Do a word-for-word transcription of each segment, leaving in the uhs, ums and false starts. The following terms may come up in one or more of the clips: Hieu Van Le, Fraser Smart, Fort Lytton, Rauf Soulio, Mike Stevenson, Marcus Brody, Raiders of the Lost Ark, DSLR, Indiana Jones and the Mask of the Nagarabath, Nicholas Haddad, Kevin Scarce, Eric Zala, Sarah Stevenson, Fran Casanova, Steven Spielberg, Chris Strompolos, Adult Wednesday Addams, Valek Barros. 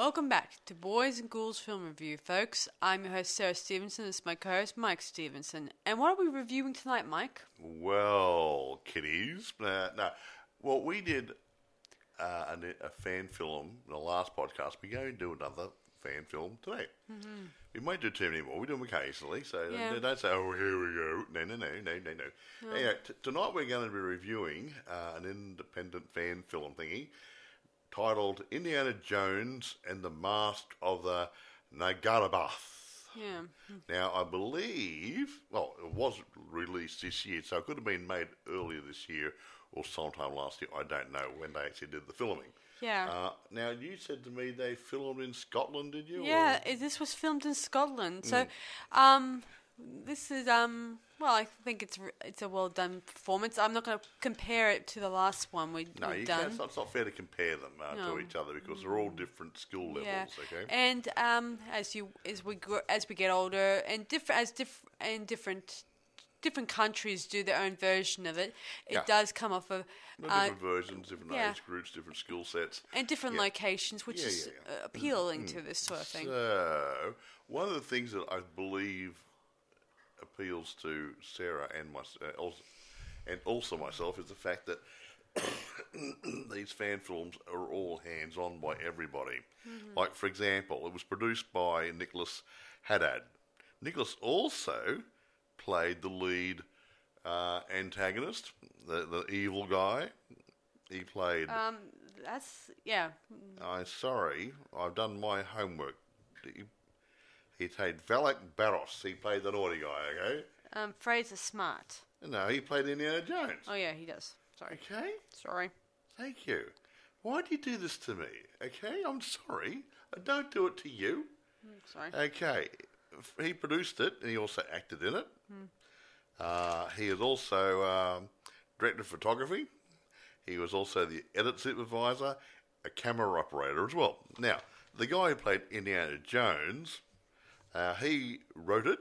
welcome back to Boys and Ghouls Film Review, folks. I'm your host, Sarah Stevenson, and this is my co-host, Mike Stevenson. And what are we reviewing tonight, Mike? Well, kiddies, uh, no, well, we did uh, a, a fan film in the last podcast. We're going to do another fan film tonight. Mm-hmm. We might do too many more. We do them occasionally, so yeah. don't, don't say, oh, here we go. No, no, no, no, no, no. Anyway, t- tonight we're going to be reviewing uh, an independent fan film thingy, titled Indiana Jones and the Mask of the Nagarabath. Yeah. Now, I believe, well, it was released this year, so it could have been made earlier this year or sometime last year. I don't know when they actually did the filming. Yeah. Uh, now, you said to me they filmed in Scotland, did you? Yeah, or? This was filmed in Scotland. So, mm. um, this is, um, well, I think it's it's a well-done performance. I'm not going to compare it to the last one we've done. No, you done. Can't, it's, not, it's not fair to compare them uh, no. to each other because they're all different skill levels, yeah. okay? And um, as you as we grow, as we get older, and different as diff- and different different countries do their own version of it, it yeah. does come off of uh, different versions, different yeah. age groups, different skill sets, and different yeah. locations, which yeah, is yeah, yeah. appealing mm-hmm. to this sort of thing. So, one of the things that I believe appeals to Sarah and my, uh, also, and also myself is the fact that these fan films are all hands-on by everybody. Mm-hmm. Like, for example, it was produced by Nicholas Haddad. Nicholas also played the lead uh, antagonist, the, the evil guy. He played... Um, that's... yeah. I'm sorry, I've done my homework. He played Valek Barros. He played the naughty guy, okay? Um, Fraser Smart. No, he played Indiana Jones. Oh, yeah, he does. Sorry. Okay? Sorry. Thank you. Why do you do this to me? Okay? I'm sorry. I don't do it to you. Mm, sorry. Okay. He produced it, and he also acted in it. Mm. Uh, he is also um, director of photography. He was also the edit supervisor, a camera operator as well. Now, the guy who played Indiana Jones... Uh, he wrote it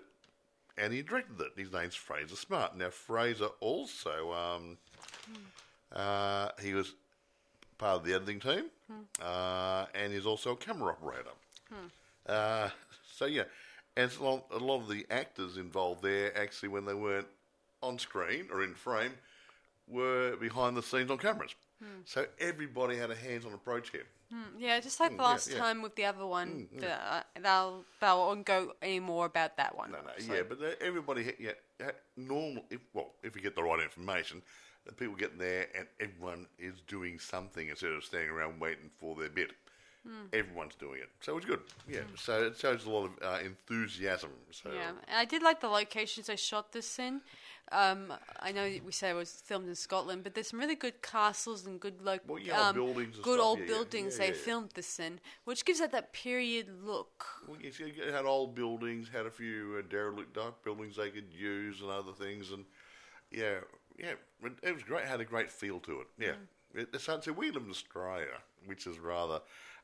and he directed it. His name's Fraser Smart. Now, Fraser also, um, mm. uh, he was part of the editing team mm. uh, and he's also a camera operator. Mm. Uh, so, yeah, and a lot, a lot of the actors involved there actually, when they weren't on screen or in frame, were behind the scenes on cameras. Mm. So, everybody had a hands-on approach here. Mm, yeah, just like mm, the last yeah, yeah. time with the other one, mm, yeah. uh, they'll they'll go any more about that one. No, no, so. yeah, but everybody, yeah, normal. If, well, if you get the right information, the people get there and everyone is doing something instead of standing around waiting for their bit. Mm. Everyone's doing it, so it's good. Yeah, mm. so it shows a lot of uh, enthusiasm. So yeah, and I did like the locations they shot this in. Um, I know we say it was filmed in Scotland, but there's some really good castles and good lo- well, yeah, um, buildings and good stuff. old yeah, buildings yeah, yeah, they yeah. filmed this in, which gives it that period look. Well, it had old buildings, had a few uh, derelict dark buildings they could use and other things, and yeah, yeah, it, it was great. It had a great feel to it. Yeah, mm. it, so, so we live in Australia, which is rather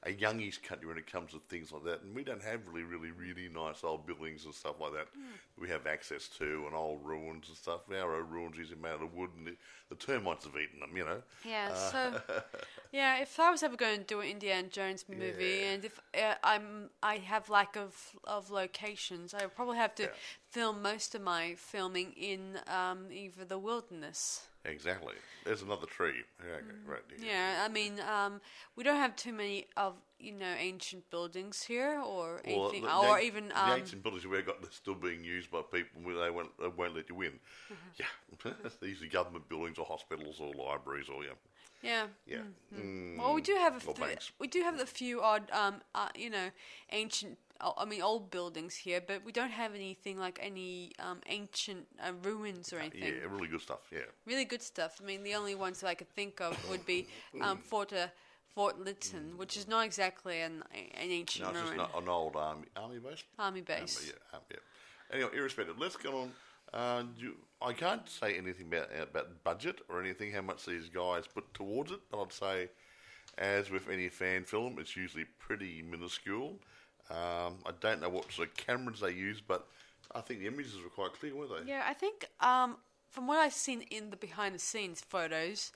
a youngish country when it comes to things like that, and we don't have really, really, really nice old buildings and stuff like that. Mm. We have access to and old ruins and stuff. Our old ruins is made out of wood, and the, the termites have eaten them, you know. Yeah. Uh, so, yeah, if I was ever going to do an Indiana Jones movie, yeah. and if uh, I'm, I have lack of of locations, I would probably have to yeah. film most of my filming in um, either the wilderness. Exactly. There's another tree. Okay, right there. Yeah, I mean, um, we don't have too many of you know ancient buildings here, or well, anything, the, or the, even the um, ancient buildings we've got are still being used by people. Where they won't, they won't let you in. Uh-huh. Yeah, these are government buildings or hospitals or libraries or yeah. Yeah. Yeah. Mm-hmm. Mm. Well, we do have a few, we do have a few odd um uh, you know ancient. I mean, old buildings here, but we don't have anything like any um, ancient uh, ruins or anything. Yeah, really good stuff, yeah. Really good stuff. I mean, the only ones that I could think of would be um, Fort, uh, Fort Lytton, mm. which is not exactly an, an ancient no, it's ruin. Just not an old army, army base. Army base. Um, yeah, um, yeah. Anyway, irrespective, let's go on. Uh, do, I can't say anything about, about budget or anything, how much these guys put towards it, but I'd say, as with any fan film, it's usually pretty minuscule. Um, I don't know what sort of cameras they used, but I think the images were quite clear, weren't they? Yeah, I think um, from what I've seen in the behind-the-scenes photos,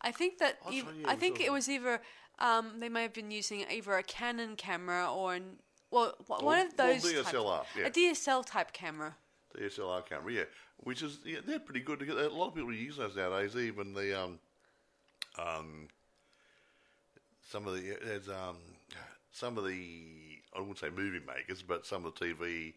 I think that oh, ev- so, yeah, I think sure. it was either Um, they may have been using either a Canon camera or an well, or, one of those D S L R, yeah. a D S L type camera. D S L R camera, yeah, which is yeah, they're pretty good. A lot of people use those nowadays. Even the um, um, some of the there's um, some of the I wouldn't say movie makers, but some of the T V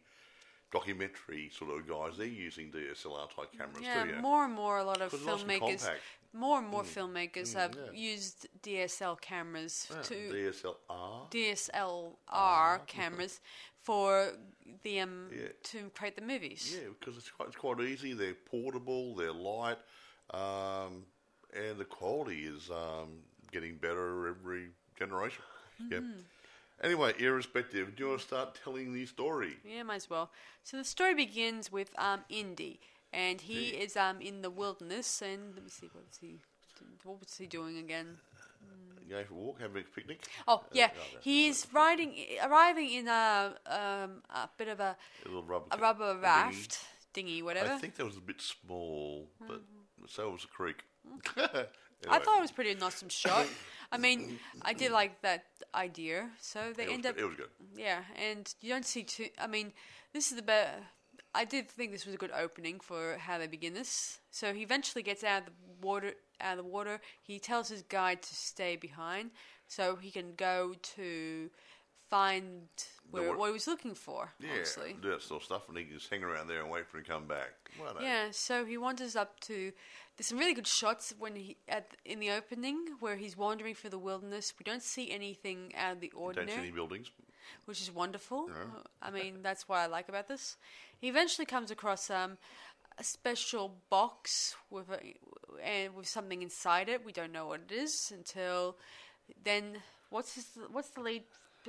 documentary sort of guys, they're using D S L R type cameras yeah, too. Yeah, more and more a lot of filmmakers. More and more mm. filmmakers mm, have yeah. used D S L cameras yeah. to D S L R D S L R R. cameras for the um yeah. to create the movies. Yeah, because it's quite it's quite easy. They're portable. They're light, um, and the quality is um, getting better every generation. Mm. Yeah. Anyway, irrespective, do you want to start telling the story? Yeah, might as well. So the story begins with um Indy. And he yeah. is um in the wilderness, and let me see, what was he, what was he doing again? Mm. Going for a walk, having a picnic. Oh yeah, uh, no, he is right. riding, arriving in a um a bit of a, a little rubber, a rubber raft, dinghy. dinghy, whatever. I think that was a bit small, but mm-hmm. so was the creek. anyway. I thought it was pretty an awesome shot. I mean, I did like that idea. So they it end up. Good. It was good. Yeah, and you don't see too. I mean, this is the better. I did think this was a good opening for how they begin this. So he eventually gets out of the water. Out of the water, he tells his guide to stay behind, so he can go to find where, what, what he was looking for. Yeah, honestly. Do that sort of stuff, and he can just hang around there and wait for him to come back. Well, yeah, so he wanders up to. There's some really good shots when he at in the opening where he's wandering through the wilderness. We don't see anything out of the ordinary. Don't see any buildings. Which is wonderful. Yeah. I mean, that's what I like about this. He eventually comes across um, a special box with a, and with something inside it. We don't know what it is until then. What's his, what's the lead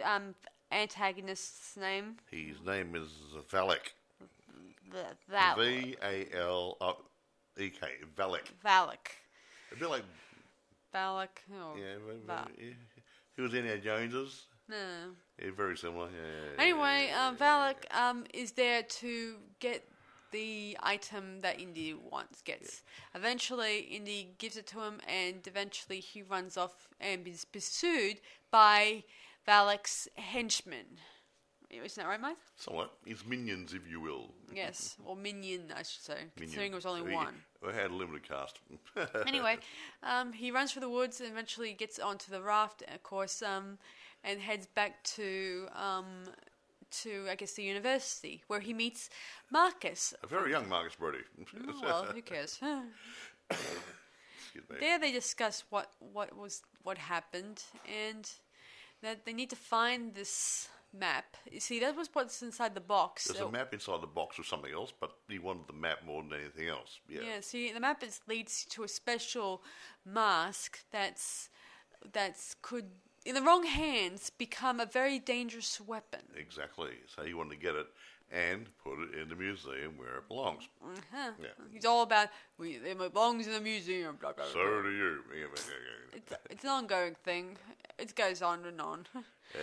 um, antagonist's name? His name is Valek. V A L E K. Valek. Valek. A bit like Valek. Oh, yeah, Val- yeah. He was Indiana Jones's. No. Yeah, very similar. Yeah, anyway, yeah, um, Valek um, is there to get the item that Indy wants, gets. Yeah. Eventually, Indy gives it to him, and eventually he runs off and is pursued by Valek's henchmen. Isn't that right, Mike? Somewhat. His minions, if you will. Yes, or minion, I should say, minion. Considering it was only he, one. We had a limited cast. Anyway, um, he runs through the woods and eventually gets onto the raft, and of course... Um, and heads back to, um, to I guess, the university, where he meets Marcus. A very young Marcus Brody. Oh, well, who cares? Excuse me. There they discuss what, what was what happened, and that they need to find this map. You see, that was what's inside the box. There's so a map inside the box or something else, but he wanted the map more than anything else. Yeah, yeah see, the map is, leads to a special mask that's that's could... in the wrong hands, become a very dangerous weapon. Exactly. So you want to get it and put it in the museum where it belongs. Uh-huh. Yeah. It's all about, we, it belongs in the museum. Blah, blah, blah. So do you. It's, it's an ongoing thing. It goes on and on.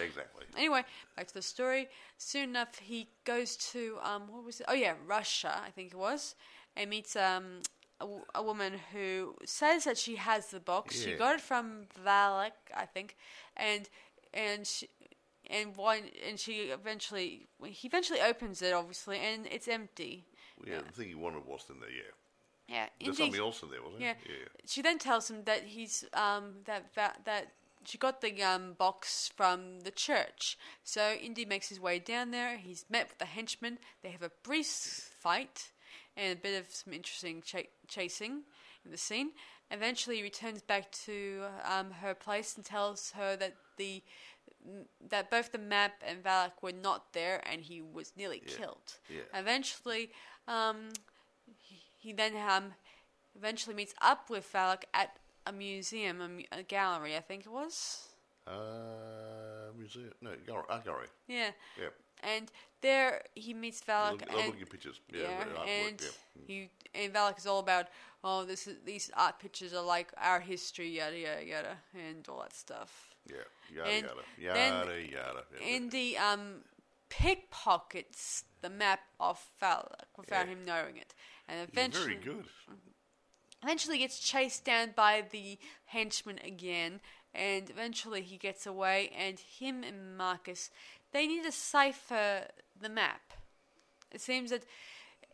Exactly. Anyway, back to the story. Soon enough, he goes to, um, what was it? Oh, yeah, Russia, I think it was, and meets... um. a woman who says that she has the box. Yeah. She got it from Valek, I think, and and she and one and she eventually he eventually opens it, obviously, and it's empty. Well, yeah, yeah, the thing he wanted was in there. Yeah, yeah. There's Indy, something else in there, wasn't yeah. it? Yeah. She then tells him that he's um that that, that she got the um, box from the church. So Indy makes his way down there. He's met with the henchman. They have a brief fight. And a bit of some interesting ch- chasing in the scene. Eventually, he returns back to um, her place and tells her that the that both the map and Valek were not there, and he was nearly yeah. killed. Yeah. Eventually, um, he, he then um, eventually meets up with Valek at a museum, a, mu- a gallery, I think it was. Uh, museum? No, gallery. Art gallery. Yeah. Yeah. And there he meets Valek. I look at pictures. Yeah, yeah and artwork, yeah. He and Valek is all about, oh, this is, these art pictures are like our history, yada yada yada, and all that stuff. Yeah, yada and yada, yada then yada. Indy um pickpockets the map of Valek without yeah. him knowing it, and eventually, He's very good. eventually gets chased down by the henchman again, and eventually he gets away, and him and Marcus, they need to cipher the map. It seems that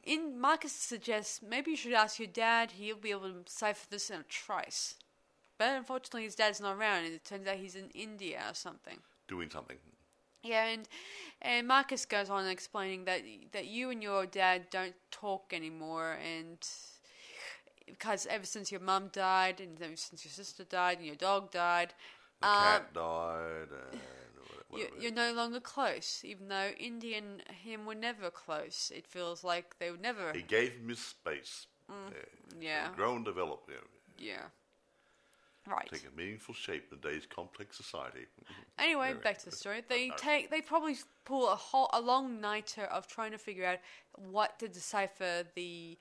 in Marcus suggests, maybe you should ask your dad, he'll be able to cipher this in a trice. But unfortunately his dad's not around, and it turns out he's in India or something. Doing something. Yeah, and and Marcus goes on explaining that that you and your dad don't talk anymore, and because ever since your mum died, and ever since your sister died, and your dog died, the um, cat died, and whatever. You're, you're no longer close, even though Indy and him were never close. It feels like they were never. He gave me space. Mm, yeah. yeah. Grown, developed. Yeah. yeah. Right. Take a meaningful shape in today's complex society. Anyway, Very back to the story. They take. They probably pull a whole a long nighter of trying to figure out what to decipher the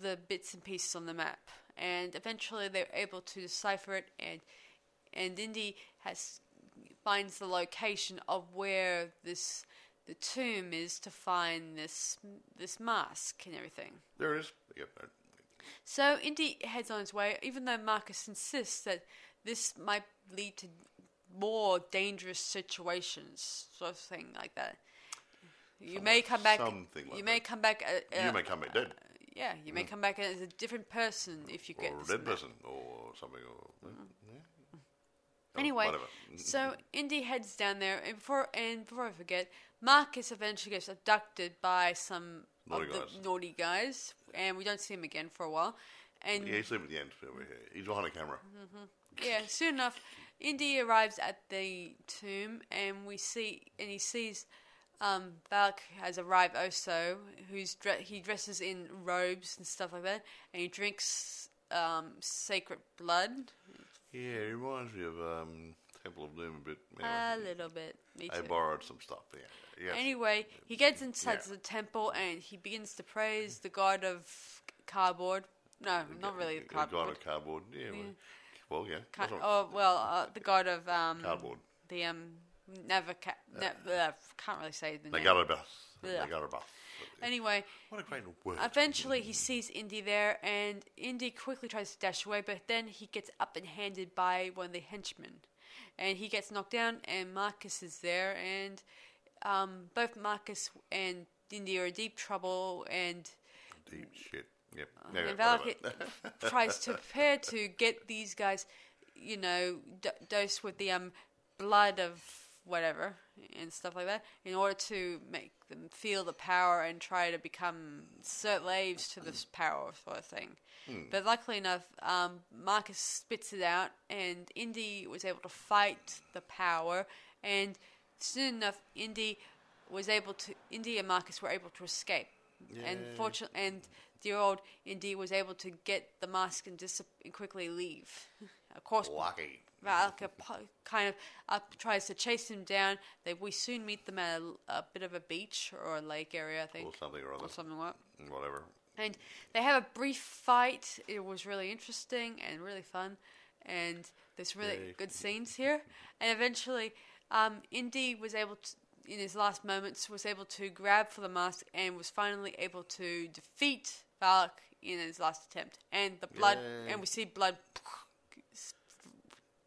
the bits and pieces on the map, and eventually they're able to decipher it. And and Indy has finds the location of where this the tomb is to find this this mask and everything. There is. Yep. Yeah. So Indy heads on his way, even though Marcus insists that this might lead to more dangerous situations, sort of thing like that. You Some, may come back. Something like you that. may come back. Uh, you uh, may come back dead. Uh, yeah, you mm. may come back as a different person if you or get. Or a dead person, or something. Or, mm. yeah. oh, anyway, whatever. So Indy heads down there, and before and before I forget, Marcus eventually gets abducted by some. Naughty guys. The naughty guys, and we don't see him again for a while. And yeah, you see him at the end. He's behind the camera. Mm-hmm. Yeah, soon enough, Indy arrives at the tomb, and we see, and he sees, um, Valek has arrived also, who's dre- he dresses in robes and stuff like that, and he drinks um sacred blood. Yeah, it reminds me of um. Temple of Doom a bit. Anyway. A little bit. Me too. I borrowed some stuff. Yeah. Yes. Anyway, he gets inside yeah. the temple and he begins to praise the god of cardboard. No, the not really the cardboard. The god of cardboard. Yeah. yeah. Well, yeah. Car- oh well, uh, the god of um. Cardboard. The um. Never. Ca- ne- uh, can't really say the name. Nagarabath. Nagarabath. Anyway. What a great word. Eventually, he sees Indy there, and Indy quickly tries to dash away, but then he gets up and handed by one of the henchmen. And he gets knocked down, and Marcus is there, and um, both Marcus and Indy are in deep trouble, and deep shit. Yep. Uh, and Valek tries to prepare to get these guys, you know, d- dosed with the um blood of whatever and stuff like that, in order to make them feel the power and try to become slaves to this power sort of thing. Hmm. But luckily enough, um, Marcus spits it out, and Indy was able to fight the power, and soon enough, Indy was able to. Indy and Marcus were able to escape, yeah. and fortunately, and dear old Indy was able to get the mask and, dis- and quickly leave. Of course, lucky. Valek kind of up, tries to chase him down. They, we soon meet them at a, a bit of a beach or a lake area, I think. Or something or other. Or something like that. Whatever. And they have a brief fight. It was really interesting and really fun. And there's really Yay. good scenes here. And eventually, um, Indy was able to, in his last moments, was able to grab for the mask and was finally able to defeat Valek in his last attempt. And the blood, Yay. and we see blood...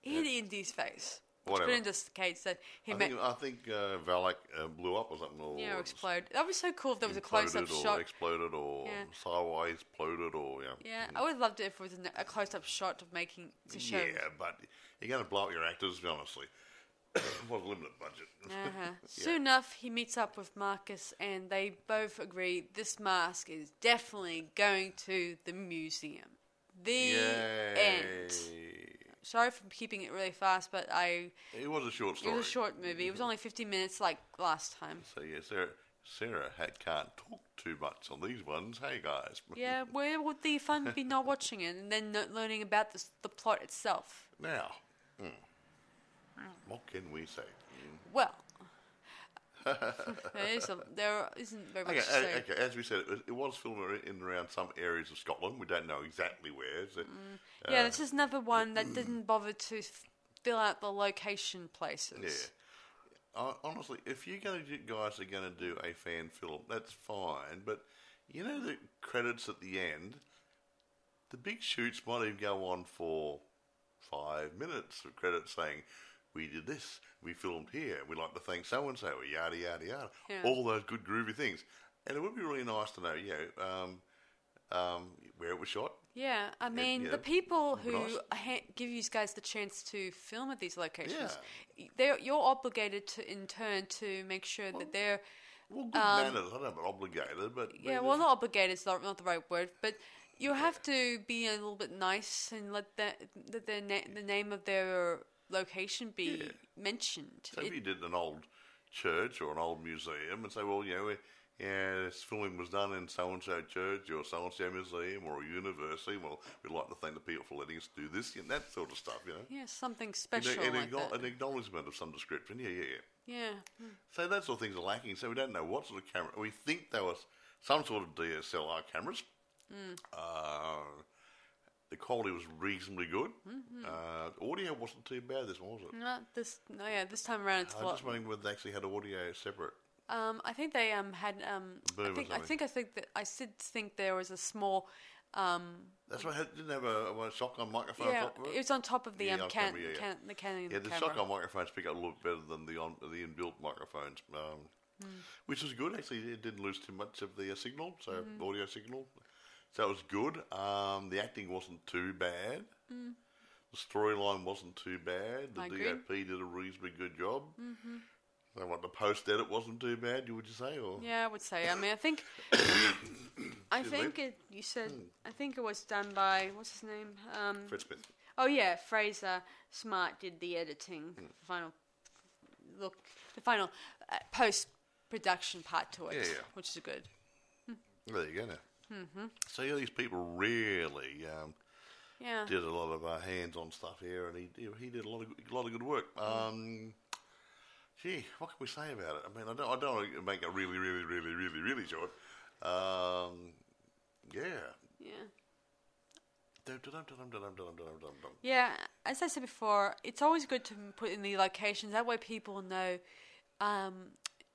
hit yep. Indy's face. Whatever. Which indicates that he I think, ma- I think uh, Valek uh, blew up or something. Or yeah, or exploded. That was so cool if there was a close-up shot. Exploded or yeah. sideways exploded or... Yeah, yeah mm. I would have loved it if it was a close-up shot of making... to show. Yeah, but you're going to blow up your actors, honestly. What a limited budget. Uh-huh. yeah. Soon enough, he meets up with Marcus and they both agree this mask is definitely going to the museum. The Yay. end. Sorry for keeping it really fast, but I... It was a short story. It was a short movie. Mm-hmm. It was only fifty minutes like last time. So, yeah, Sarah, Sarah had, can't talk too much on these ones. Hey, guys. Yeah, where would the fun be not watching it and then not learning about this, the plot itself? Now, mm, what can we say? Well, there, is a, there isn't very much okay, to say. Okay, as we said, it, it was filmed in around some areas of Scotland. We don't know exactly where. So, mm. Yeah, uh, this is another one that didn't bother to fill out the location places. Yeah. I, honestly, if you guys are going to do a fan film, that's fine. But, you know, the credits at the end, the big shoots might even go on for five minutes of credits saying, we did this, we filmed here, we'd like to thank so-and-so, yada, yada, yada. Yeah. All those good groovy things. And it would be really nice to know, you know, um, um, where it was shot. Yeah, I mean, and, you know, the people who nice. ha- give you guys the chance to film at these locations, yeah. they're, you're obligated to, in turn, to make sure well, that they're... Well, good um, manners, I don't know about obligated, but... Yeah, well, not obligated is not the right word, but... You have to be a little bit nice and let that that their na- the name of their location be yeah. mentioned. So it, if you did an old church or an old museum and say, well, you know, yeah, this filming was done in so-and-so church or so-and-so museum or a university, well, we'd like to thank the people for letting us do this and that sort of stuff, you know. Yeah, something special and, and like acknowledge- that. An acknowledgement of some description, yeah, yeah, yeah. Yeah. Mm. So that sort of things are lacking, so we don't know what sort of camera. We think there was some sort of D S L R cameras. Mm. Uh, the quality was reasonably good. Mm-hmm. Uh, audio wasn't too bad. This one was it? No, this no, yeah. This time around, it's. I was just wondering whether they actually had audio separate. Um, I think they um had um. I think, I think I think that I did think there was a small. Um, That's why it didn't have a, a shotgun microphone. Yeah, on top of it? It was on top of the yeah, um, can, camera, yeah, yeah. can the Canon yeah, the camera. Yeah, the shotgun microphones pick up a little better than the on the inbuilt microphones. Um, mm. Which was good actually. It didn't lose too much of the uh, signal, so mm-hmm. audio signal. So it was good. Um, the acting wasn't too bad. Mm. The storyline wasn't too bad. The D O P did a reasonably good job. Mm-hmm. So what, the post edit wasn't too bad, would you say? Or? Yeah, I would say. I mean, I think... I think it, you said... Mm. I think it was done by... What's his name? Um, Fred Smith. Oh, yeah. Fraser Smart did the editing. Mm. The final... Look, the final uh, post-production part to it. Yeah, yeah. Which is good. Mm. There you go now. Mm-hmm. So yeah, these people really um, yeah. did a lot of uh, hands-on stuff here, and he he did a lot of a lot of good work. Um, gee, what can we say about it? I mean, I don't I don't want to make it really really really really really short. Um, yeah. Yeah. Yeah. As I said before, it's always good to put in the locations. That way, people know um,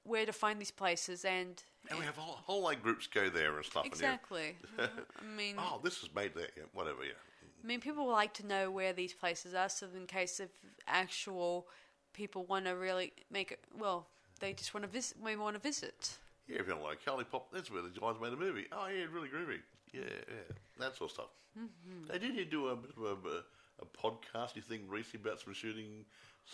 where to find these places and. And we have whole, whole like groups go there and stuff. Exactly. And I mean, oh, this is made there, yeah, whatever, yeah. I mean, people like to know where these places are, so in case if actual people want to really make it, well, they just want to visit. We want to visit. Yeah, if you're like Cali Pop, that's where the guys made a movie. Oh yeah, really groovy. Yeah, yeah, that sort of stuff. Mm-hmm. They did you do a bit of a, a podcasty thing recently about some shooting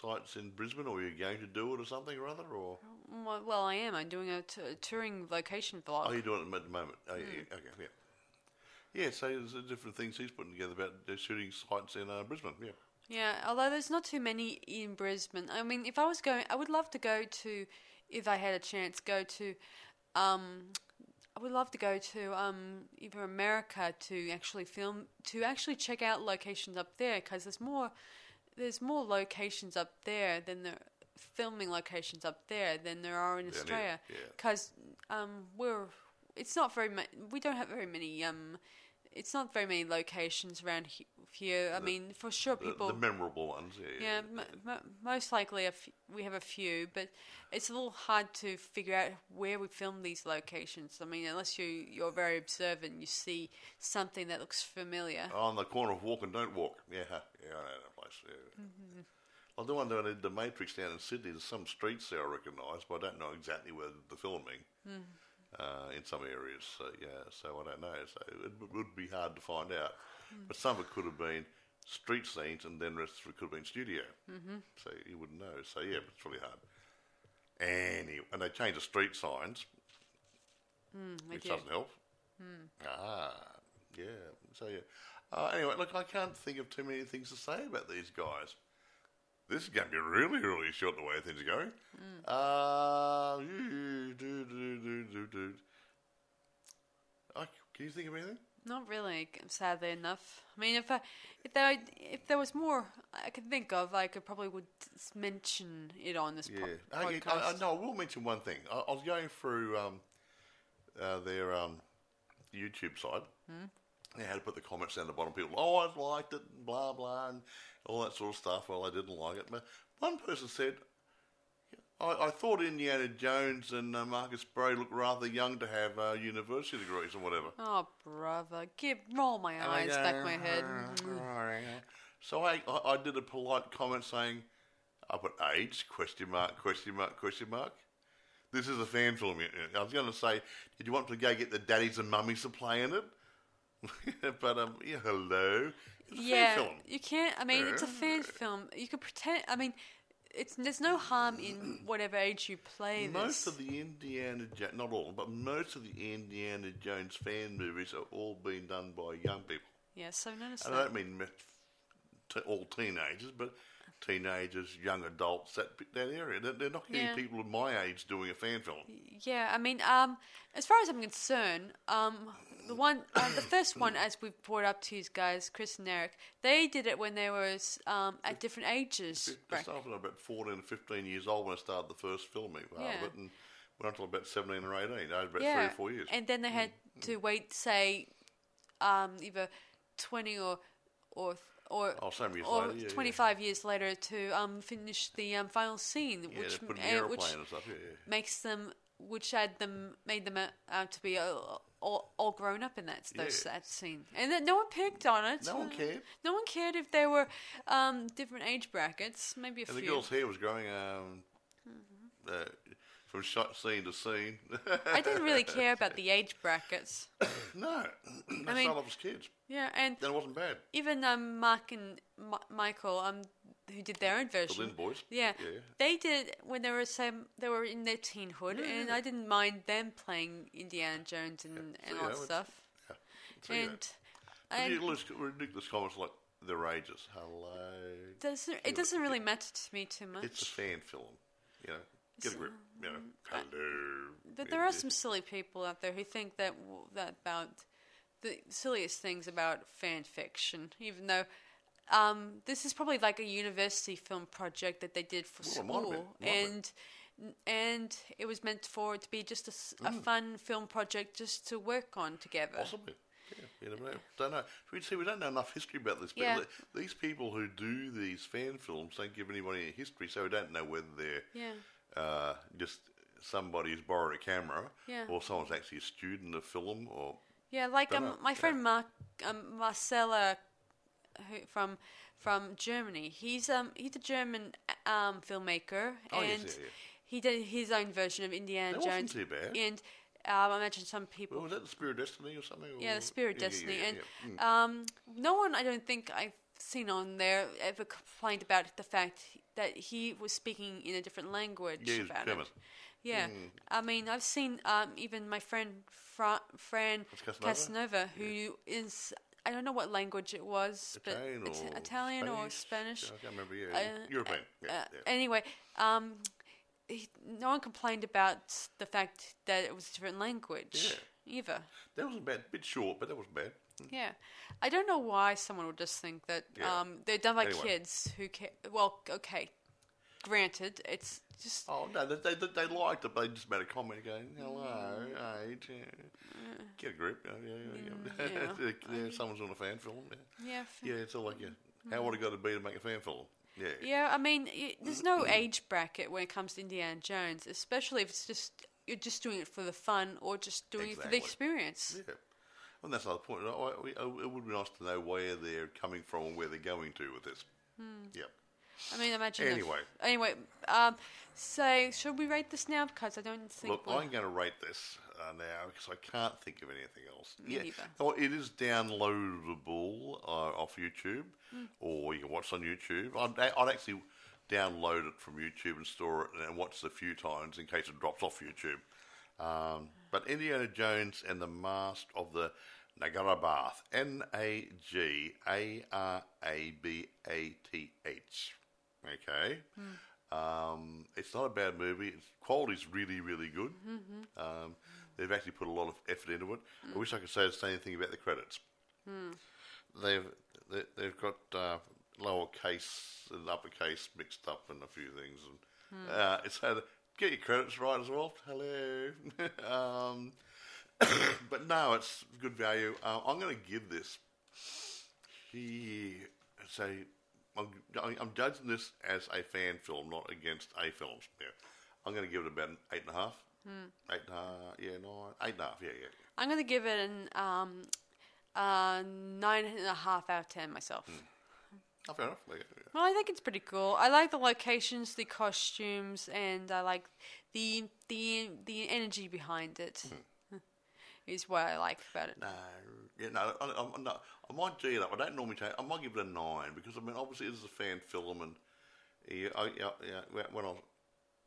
sites in Brisbane, or you're going to do it or something or other? Or? Well, I am. I'm doing a, t- a touring location vlog. Oh, you're doing it at the moment. Oh, mm. yeah, okay, yeah. Yeah, so there's different things he's putting together about shooting sites in uh, Brisbane, yeah. Yeah, although there's not too many in Brisbane. I mean, if I was going, I would love to go to, if I had a chance, go to, um, I would love to go to um, either America to actually film, to actually check out locations up there, because there's more... There's more locations up there than there filming locations up there than there are in yeah, Australia. Because yeah. um, we're it's not very ma- we don't have very many um it's not very many locations around he- here. I the, mean for sure people the, the memorable ones. Yeah, yeah, yeah m- m- most likely a f- we have a few, but it's a little hard to figure out where we film these locations. I mean, unless you you're very observant, you see something that looks familiar. Oh, on the corner of walk and don't walk. Yeah, yeah, I know that place. Yeah. Mm-hmm. Well, the one down in the Matrix down in Sydney, there's some streets there I recognise, but I don't know exactly where the filming mm. uh, in some areas. So, yeah, so I don't know. So it would be hard to find out. Mm. But some of it could have been street scenes, and then the rest of it could have been studio. Mm-hmm. So you wouldn't know. So yeah, but it's really hard. Anyway, and they changed the street signs, mm, which did. doesn't help. Mm. Ah, yeah. So yeah. Uh, anyway, look, I can't think of too many things to say about these guys. This is going to be really, really short the way things are going. Mm. Uh, do, do, do, do, do. I, can you think of anything? Not really, sadly enough. I mean, if I, if there if there was more I could think of, I could probably would mention it on this yeah. po- podcast. I, I, no, I will mention one thing. I, I was going through um, uh, their um, YouTube site. Mm. They had to put the comments down the bottom. People, oh, I liked it, and blah, blah, and all that sort of stuff. Well, I didn't like it. But one person said, I, I thought Indiana Jones and uh, Marcus Brody looked rather young to have uh, university degrees or whatever. Oh, brother. Give roll my eyes I go, back my head. So I, I, I did a polite comment saying, up at age, question mark, question mark, question mark. This is a fan film. I was going to say, did you want to go get the daddies and mummies to play in it? But, um, yeah, hello. It's a yeah, fan film. You can't, I mean, it's a fan film. You can pretend, I mean, it's there's no harm in whatever age you play most this. Most of the Indiana Jones, not all, but most of the Indiana Jones fan movies are all being done by young people. Yeah, so notice and that. I don't mean t- all teenagers, but teenagers, young adults, that that area. They're not getting yeah. people of my age doing a fan film. Yeah, I mean, um, as far as I'm concerned, um, the one, uh, the first one, as we've brought up to you guys, Chris and Eric, they did it when they were um, at different ages. I started about fourteen or fifteen years old when I started the first filming part yeah. of it, and went until about seventeen or eighteen. I had about yeah. three or four years. And then they had mm. to wait, say, um, either twenty or or. Or, oh, years or yeah, twenty-five yeah. years later to um, finish the um, final scene, yeah, which uh, which yeah, yeah. makes them, which had them made them uh, to be all, all, all grown up in that those, yeah. that scene, and that no one picked on it. No one cared. No one cared if they were um, different age brackets. Maybe a and few. And the girl's hair was growing um, mm-hmm. uh, from shot scene to scene. I didn't really care about the age brackets. No, I mean, started off as kids. Yeah, and that wasn't bad. Even um, Mark and M- Michael, um, who did their own version, the Lynn boys. Yeah, yeah, they did when they were same. They were in their teenhood, yeah, and yeah. I didn't mind them playing Indiana Jones and, yeah. and all that stuff. Yeah. So and and you lose ridiculous comments like their ages. Hello. Doesn't it doesn't really matter to me too much. It's a fan film, you know. Get a grip, you know. Hello. But there are some silly people out there who think that that about. The silliest things about fan fiction, even though um, this is probably like a university film project that they did for well, school, been, and been. and it was meant for it to be just a, a mm. fun film project just to work on together. Possibly, yeah. You never know. Don't know. We see we don't know enough history about this. But yeah. These people who do these fan films don't give anybody a history, so we don't know whether they're yeah. uh, just somebody who's borrowed a camera, yeah. or someone's actually a student of film, or. Yeah, like um, my friend yeah. Mark um, Marcella, who, from from Germany. He's um he's a German um filmmaker, oh, and yes, yeah, yeah. he did his own version of Indiana that Jones. Wasn't too bad. And um, I imagine some people. Well, was that the Spirit of Destiny or something? Or yeah, the Spirit of yeah, Destiny, yeah, yeah, yeah. and um no one I don't think I've seen on there ever complained about the fact that he was speaking in a different language. Yeah, about German. It. Yeah, mm. I mean, I've seen um, even my friend Fra- Fran Casanova, Casanova who yeah. is, I don't know what language it was, Italian but or Italian Spanish? or Spanish. I can't remember, yeah. Uh, European. Yeah, uh, yeah. Anyway, um, he, no one complained about the fact that it was a different language yeah. either. That wasn't bad, a bit short, but that wasn't bad. Yeah, I don't know why someone would just think that yeah. um, they're done by anyway. kids who care. Well, okay. Granted, it's just... Oh, no, they, they, they liked it, but they just made a comment going, hello, age, yeah. uh, get a grip. Oh, yeah, yeah, yeah. yeah, yeah. Someone's on a fan film. Yeah, yeah, fan- yeah it's all like, yeah. Mm. How would it got to be to make a fan film? Yeah, yeah. I mean, y- there's no age bracket when it comes to Indiana Jones, especially if it's just, you're just doing it for the fun or just doing exactly. it for the experience. Yeah. And that's another point. I, I, I, it would be nice to know where they're coming from and where they're going to with this. Mm. Yeah. I mean, imagine. Anyway, if, anyway, um, so should we rate this now? Because I don't think. Look, I'm going to rate this uh, now because I can't think of anything else. Yeah, either. Oh, it is downloadable uh, off YouTube, mm. or you can watch on YouTube. I'd, I'd actually download it from YouTube and store it and watch it a few times in case it drops off YouTube. Um, but Indiana Jones and the Mask of the Nagarabath, N A G A R A B A T H. Okay, mm. um, it's not a bad movie. Its quality's really, really good. Mm-hmm. Um, they've actually put a lot of effort into it. Mm. I wish I could say the same thing about the credits. Mm. They've they, they've got uh, lowercase and uppercase mixed up in a few things, and mm. uh, it's had to get your credits right as well. Hello, um, but no, it's good value. Uh, I'm going to give this. He say. I'm, I'm judging this as a fan film, not against a film. Yeah. I'm going to give it about an eight and a half. Mm. Eight and a half, yeah, nine. Eight and a half, yeah, yeah. I'm going to give it an um, uh, nine and a half out of ten myself. Mm. Oh, fair enough. Like, yeah. Well, I think it's pretty cool. I like the locations, the costumes, and I like the the the energy behind it. Mm. Is what I like about it. No, yeah, no, I, I, no, I might do that. I don't normally take. I might give it a nine because I mean, obviously, this is a fan film, and yeah, I, yeah, yeah, when I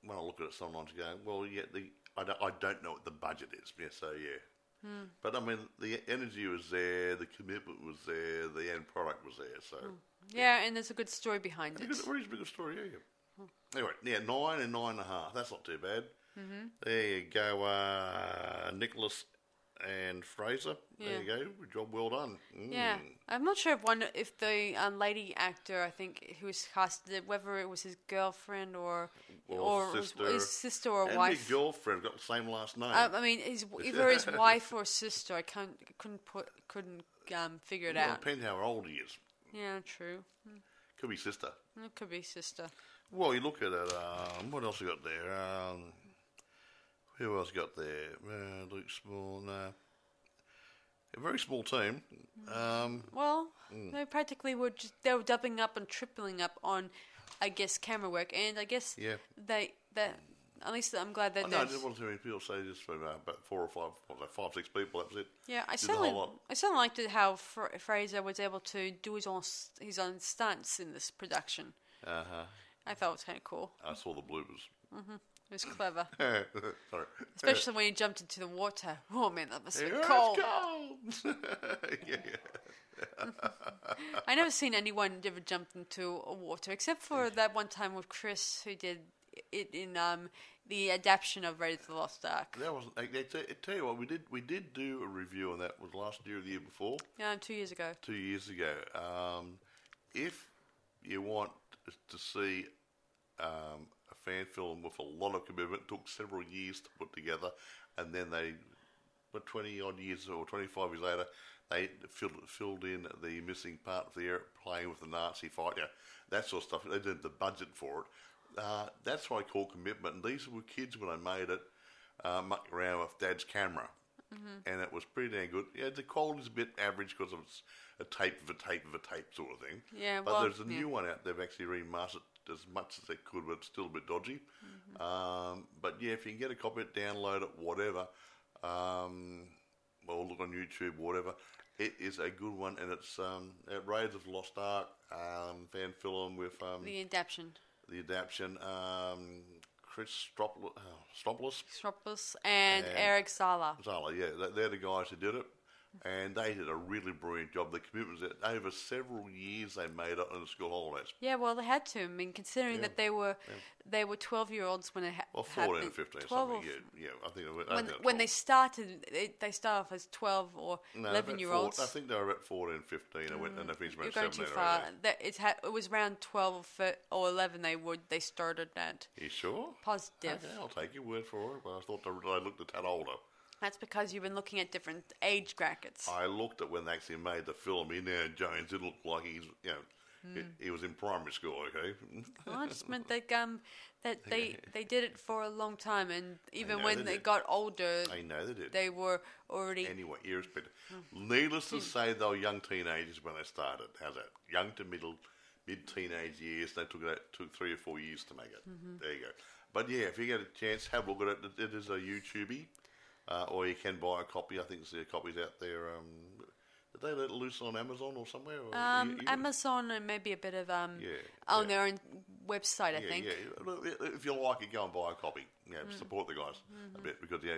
when I look at it sometimes, I go, well, yeah, the I don't, I don't know what the budget is. Yeah, so yeah. Mm. But I mean, the energy was there, the commitment was there, the end product was there. So mm. yeah, yeah, and there's a good story behind and it. It's a reasonably good story, yeah. yeah. Mm. Anyway, yeah, nine and nine and a half. That's not too bad. Mm-hmm. There you go, uh, Nicholas and Fraser. Yeah. There you go. Job well done. Mm. Yeah, I'm not sure if one if the um, lady actor, I think, who was cast, whether it was his girlfriend or or, or sister. His sister or and wife. His girlfriend got the same last name. Um, I mean, his, either his wife or sister. I can't couldn't put couldn't um, figure it well, out. It depends how old he is. Yeah, true. Could be sister. It could be sister. Well, you look at it. Um, what else you got there? Um, who else got there? Uh, Luke Small. No. A very small team. Um, well, mm. they practically were just, they were doubling up and tripling up on, I guess, camera work, and I guess yeah. they that at least I'm glad that. I know, I didn't want to hear people say this for about four or five, what was that, five, six people. That was it. Yeah, I certainly, I certainly liked it how Fra- Fraser was able to do his own his own stunts in this production. Uh huh. I thought it was kind of cool. I saw the bloopers. Mm-hmm. It was clever. Sorry. Especially when he jumped into the water. Oh, man, that must have been cold. It's cold. yeah, yeah. I never seen anyone ever jump into water, except for that one time with Chris, who did it in um, the adaptation of Raiders of the Lost Ark. That was, I, I, tell, I tell you what, we did we did do a review on that. It was last year or the year before. Yeah, two years ago. Two years ago. Um, if you want to see... Um, a fan film with a lot of commitment, took several years to put together, and then they, but twenty-odd years or twenty-five years later, they filled, filled in the missing part of the airplane with the Nazi fight, yeah, that sort of stuff. They didn't have the budget for it. Uh, that's what I call commitment. And these were kids when I made it, uh, mucking around with Dad's camera, mm-hmm. and it was pretty damn good. Yeah, the quality's a bit average because it's a tape of a tape of a tape sort of thing. Yeah, but well, there's a yeah. new one out there. They've actually remastered as much as they could, but it's still a bit dodgy. Mm-hmm. Um, but yeah, if you can get a copy, it, download it, whatever. Um, well, look on YouTube, whatever. It is a good one, and it's um, at Raiders of the Lost Ark um, fan film with um, the adaptation. The adaptation. Um, Chris Strompolos, uh, Strompolos, and, and Eric Zala. Zala, yeah, they're the guys who did it, and they did a really brilliant job. The commitment was that over several years they made it on the school holidays. Yeah, well, they had to. I mean, considering yeah. that they were yeah. they were twelve-year-olds when it ha- well, happened. Well, fourteen or fifteen something. Yeah, yeah, I think it was, when, I when they started, they, they started off as twelve or eleven-year-olds. No, I think they were at fourteen, fifteen, mm. I went, and they finished around seventeen. You're going too far. That, it's ha- it was around twelve or eleven they would they started that. You sure? Positive. Okay, I'll take your word for it. Well, I thought they looked a tad older. That's because you've been looking at different age brackets. I looked at when they actually made the film. Indiana Jones, it looked like he's, you know, mm. he, he was in primary school, okay? Well, I just meant that, um, that they, they did it for a long time, and even when they, they got older, I know they, did. they were already... Anyway, irrespective. Mm. Needless to say, they were young teenagers when they started. How's that? Young to middle, mid-teenage years. They took, it, took three or four years to make it. Mm-hmm. There you go. But yeah, if you get a chance, have a look at it. It is a YouTubey. Uh, or you can buy a copy. I think there's copies out there. Um, did they let it loose on Amazon or somewhere? Or um, you, you Amazon know? And maybe a bit of um, yeah, on yeah. their own website, I yeah, think. Yeah. If you like it, go and buy a copy. Yeah, mm. Support the guys mm-hmm. a bit because yeah,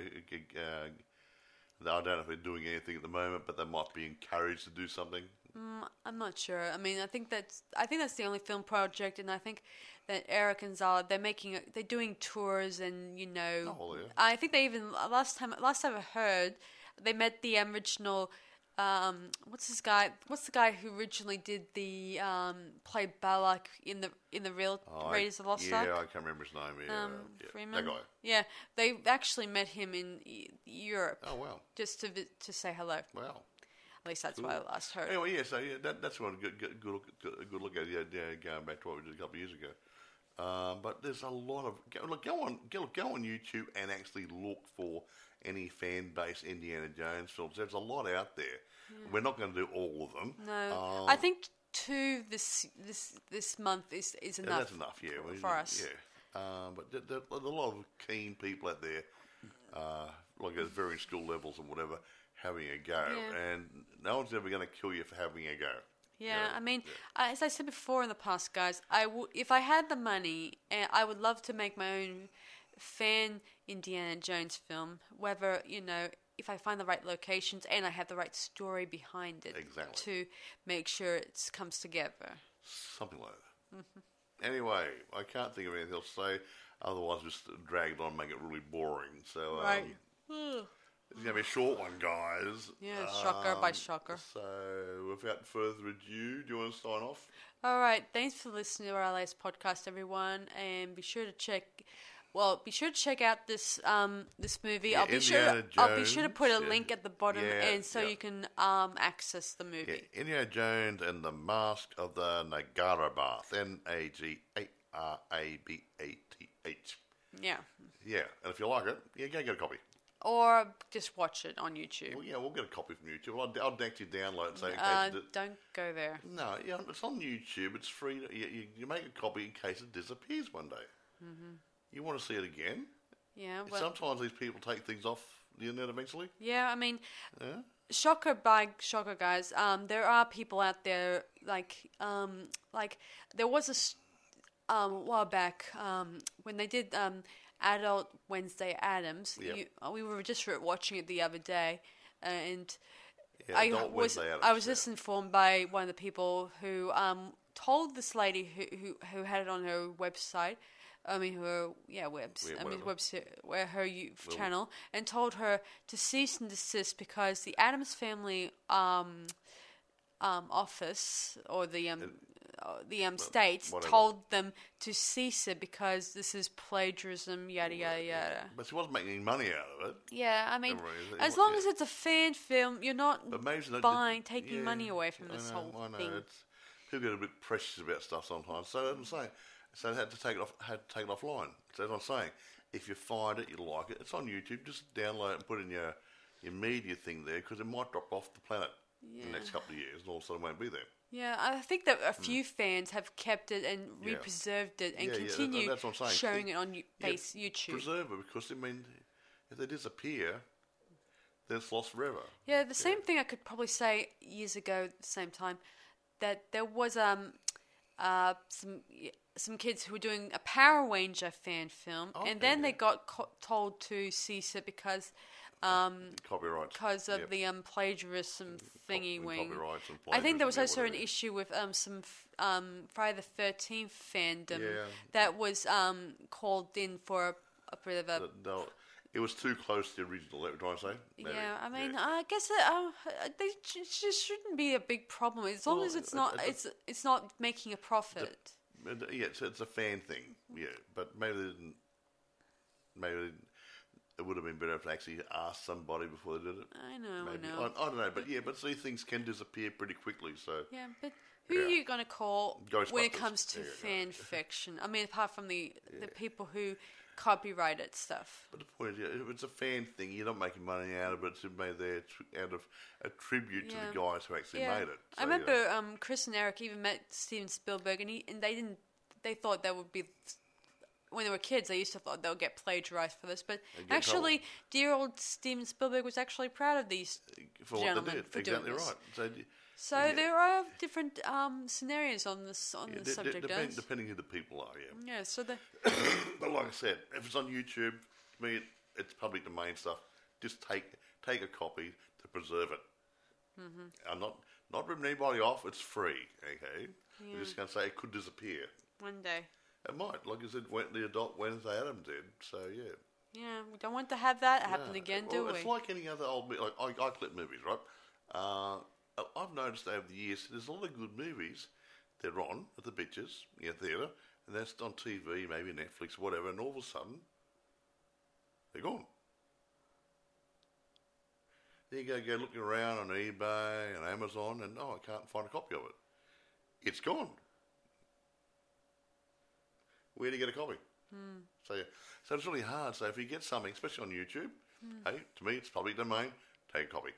uh, I don't know if they're doing anything at the moment, but they might be encouraged to do something. Mm, I'm not sure. I mean, I think that's I think that's the only film project, and I think that Eric and Zala, they're making, they're doing tours, and you know, oh, yeah. I think they even last time last time I heard, they met the original, um, what's this guy? What's the guy who originally did the um, played Balak in the in the real oh, Raiders of the Lost Ark? Yeah, I can't remember his name. Yeah, um, yeah. Freeman? That guy. Yeah, they actually met him in e- Europe. Oh wow! Just to vi- to say hello. Wow. At least that's cool. What I last heard. Anyway, yeah, so yeah, that, that's one good, good, good, look, good look at. Yeah, yeah, going back to what we did a couple of years ago. Um, but there's a lot of go, look. Go on, go, go on YouTube and actually look for any fan base Indiana Jones films. There's a lot out there. Yeah. We're not going to do all of them. No, um, I think two this this this month is, is enough. Yeah, that's enough, yeah, for, for us. Yeah, um, but there, there, there's a lot of keen people out there, uh, like at varying skill levels and whatever, having a go, yeah. and no one's ever going to kill you for having a go. Yeah, I mean, yeah. as I said before in the past, guys, I w- if I had the money, uh, I would love to make my own fan Indiana Jones film, whether, you know, if I find the right locations and I have the right story behind it exactly. to make sure it comes together. Something like that. Mm-hmm. Anyway, I can't think of anything else to say, otherwise just drag it on and make it really boring. So, um, right. It's going to be a short one, guys. Yeah, shocker um, by shocker. So, without further ado, do you want to sign off? All right. Thanks for listening to our latest podcast, everyone. And be sure to check... Well, be sure to check out this um, this movie. Yeah, I'll, be sure to, I'll be sure to put a yeah. link at the bottom yeah, and so yeah. you can um, access the movie. Yeah, Indiana Jones and the Mask of the Nagarabath. N A G A R A B A T H. Yeah. Yeah. And if you like it, yeah, go get a copy. Or just watch it on YouTube. Well, yeah, we'll get a copy from YouTube. I'll, I'll actually download it. And say uh, it don't go there. No, yeah, it's on YouTube. It's free. You, you, you make a copy in case it disappears one day. Mm-hmm. You want to see it again? Yeah. Well, sometimes these people take things off the internet eventually. Yeah, I mean, yeah. shocker by shocker, guys. Um, there are people out there like um, like there was a st- um a while back um when they did um. Adult Wednesday Addams. Yep. You, we were just watching it the other day, and yeah, I Adult was Wednesday Addams, I was yeah. just informed by one of the people who um told this lady who who, who had it on her website, I mean her yeah webs, yeah, I mean website where her YouTube well, channel, and told her to cease and desist because the Addams family um um office or the um. It, the um, states whatever. told them to cease it because this is plagiarism, yada, yada, yada. But she wasn't making any money out of it. Yeah, I mean, really, as long yeah. as it's a fan film, you're not buying, did, taking yeah, money away from this I know, whole I know. thing. It's, people get a bit precious about stuff sometimes. So that's what I'm saying. So they had to take it off, had to take it offline. So that's what I'm saying. If you find it, you like it, it's on YouTube. Just download it and put in your, your media thing there because it might drop off the planet yeah. in the next couple of years and all of a sudden it won't be there. Yeah, I think that a few mm. fans have kept it and yeah. re-preserved it and yeah, continued yeah, that, showing it on you, yeah, base YouTube. Preserve it because, I mean, if they disappear, then it's lost forever. Yeah, the yeah. same thing I could probably say years ago at the same time, that there was um uh some some kids who were doing a Power Ranger fan film, oh, and then yeah. they got co- told to cease it because... Um, copyrights. Because of yep. the um, plagiarism thingy Cop- wing. Copyrights and plagiarism, I think there was also an issue with um, some f- um, Friday the thirteenth fandom yeah. that was um, called in for a bit of a... No, it was too close to the original, that we're trying to say. Maybe. Yeah, I mean, yeah. I guess it, uh, they just shouldn't be a big problem as long well, as it's not it's it's, it's not making a profit. The, yeah, it's, it's a fan thing, yeah. But maybe they didn't... Maybe they didn't... It would have been better if they actually asked somebody before they did it. I know, Maybe. I know. I, I don't know, but yeah, but see, things can disappear pretty quickly, so... Yeah, but who yeah. are you going to call when it comes to yeah, fan fiction? I mean, apart from the, yeah. the people who copyrighted stuff. But the point is, yeah, if it's a fan thing, you're not making money out of it. It's made there out of a tribute yeah. to the guys who actually yeah. made it. So, I remember you know. um, Chris and Eric even met Steven Spielberg, and, he, and they didn't... They thought that would be... When they were kids, they used to thought they'll get plagiarized for this, but actually, told. dear old Steven Spielberg was actually proud of these for gentlemen what they did. For exactly doing right. So, so yeah. there are different um, scenarios on this on yeah, the d- subject. D- depend, depending who the people are, yeah. Yeah. So the but like I said, if it's on YouTube, to me, it's public domain stuff. Just take take a copy to preserve it. Mm-hmm. I'm not not ripping anybody off. It's free. Okay. Yeah. I'm just going to say it could disappear one day. It might, like I said, went the Adult Wednesday Addams did, so yeah. Yeah, we don't want to have that happen no. again, do well, it's we? It's like any other old movie, like I, I clip movies, right? Uh, I've noticed over the years, there's a lot of good movies, they're on at the pictures, in the theatre, and that's on T V, maybe Netflix, whatever, and all of a sudden, they're gone. There you go, go looking around on eBay and Amazon, and oh, I can't find a copy of it. It's gone. Where do you get a copy? Mm. So, so it's really hard. So if you get something, especially on YouTube, mm. hey, to me it's public domain. Take a copy.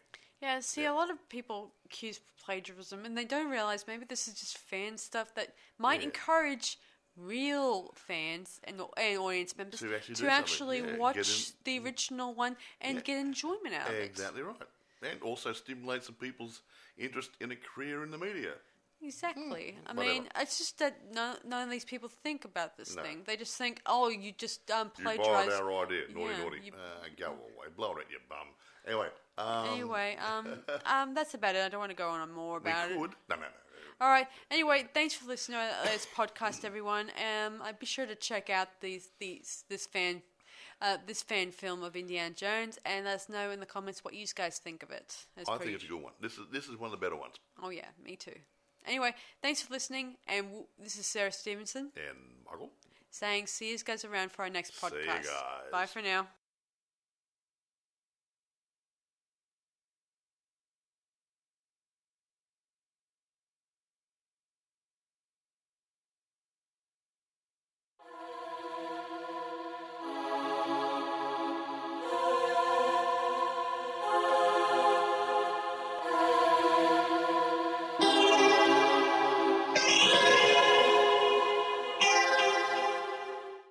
Yeah, see, yeah. a lot of people accuse plagiarism, and they don't realise maybe this is just fan stuff that might yeah. encourage real fans and, and audience members to actually, to actually yeah, watch in, the original one and yeah. get enjoyment out yeah, of it. Exactly right. And also stimulate some people's interest in a career in the media. Exactly. Mm, I whatever. mean, it's just that none, none of these people think about this no. thing. They just think, oh, you just um, plagiarised. You borrowed our idea. Naughty, yeah, naughty. You, uh, go away. Blow it at your bum. Anyway. Um, anyway, um, um, that's about it. I don't want to go on more about we could. it. No, no, no. All right. Anyway, thanks for listening to this podcast, everyone. Um, I'd be sure to check out these these this fan uh, this fan film of Indiana Jones, and let us know in the comments what you guys think of it. It's I think it's a good one. This is this is one of the better ones. Oh yeah, me too. Anyway, thanks for listening, and we'll, this is Sarah Stevenson and Michael saying, "See you guys around for our next podcast." See you guys. Bye for now.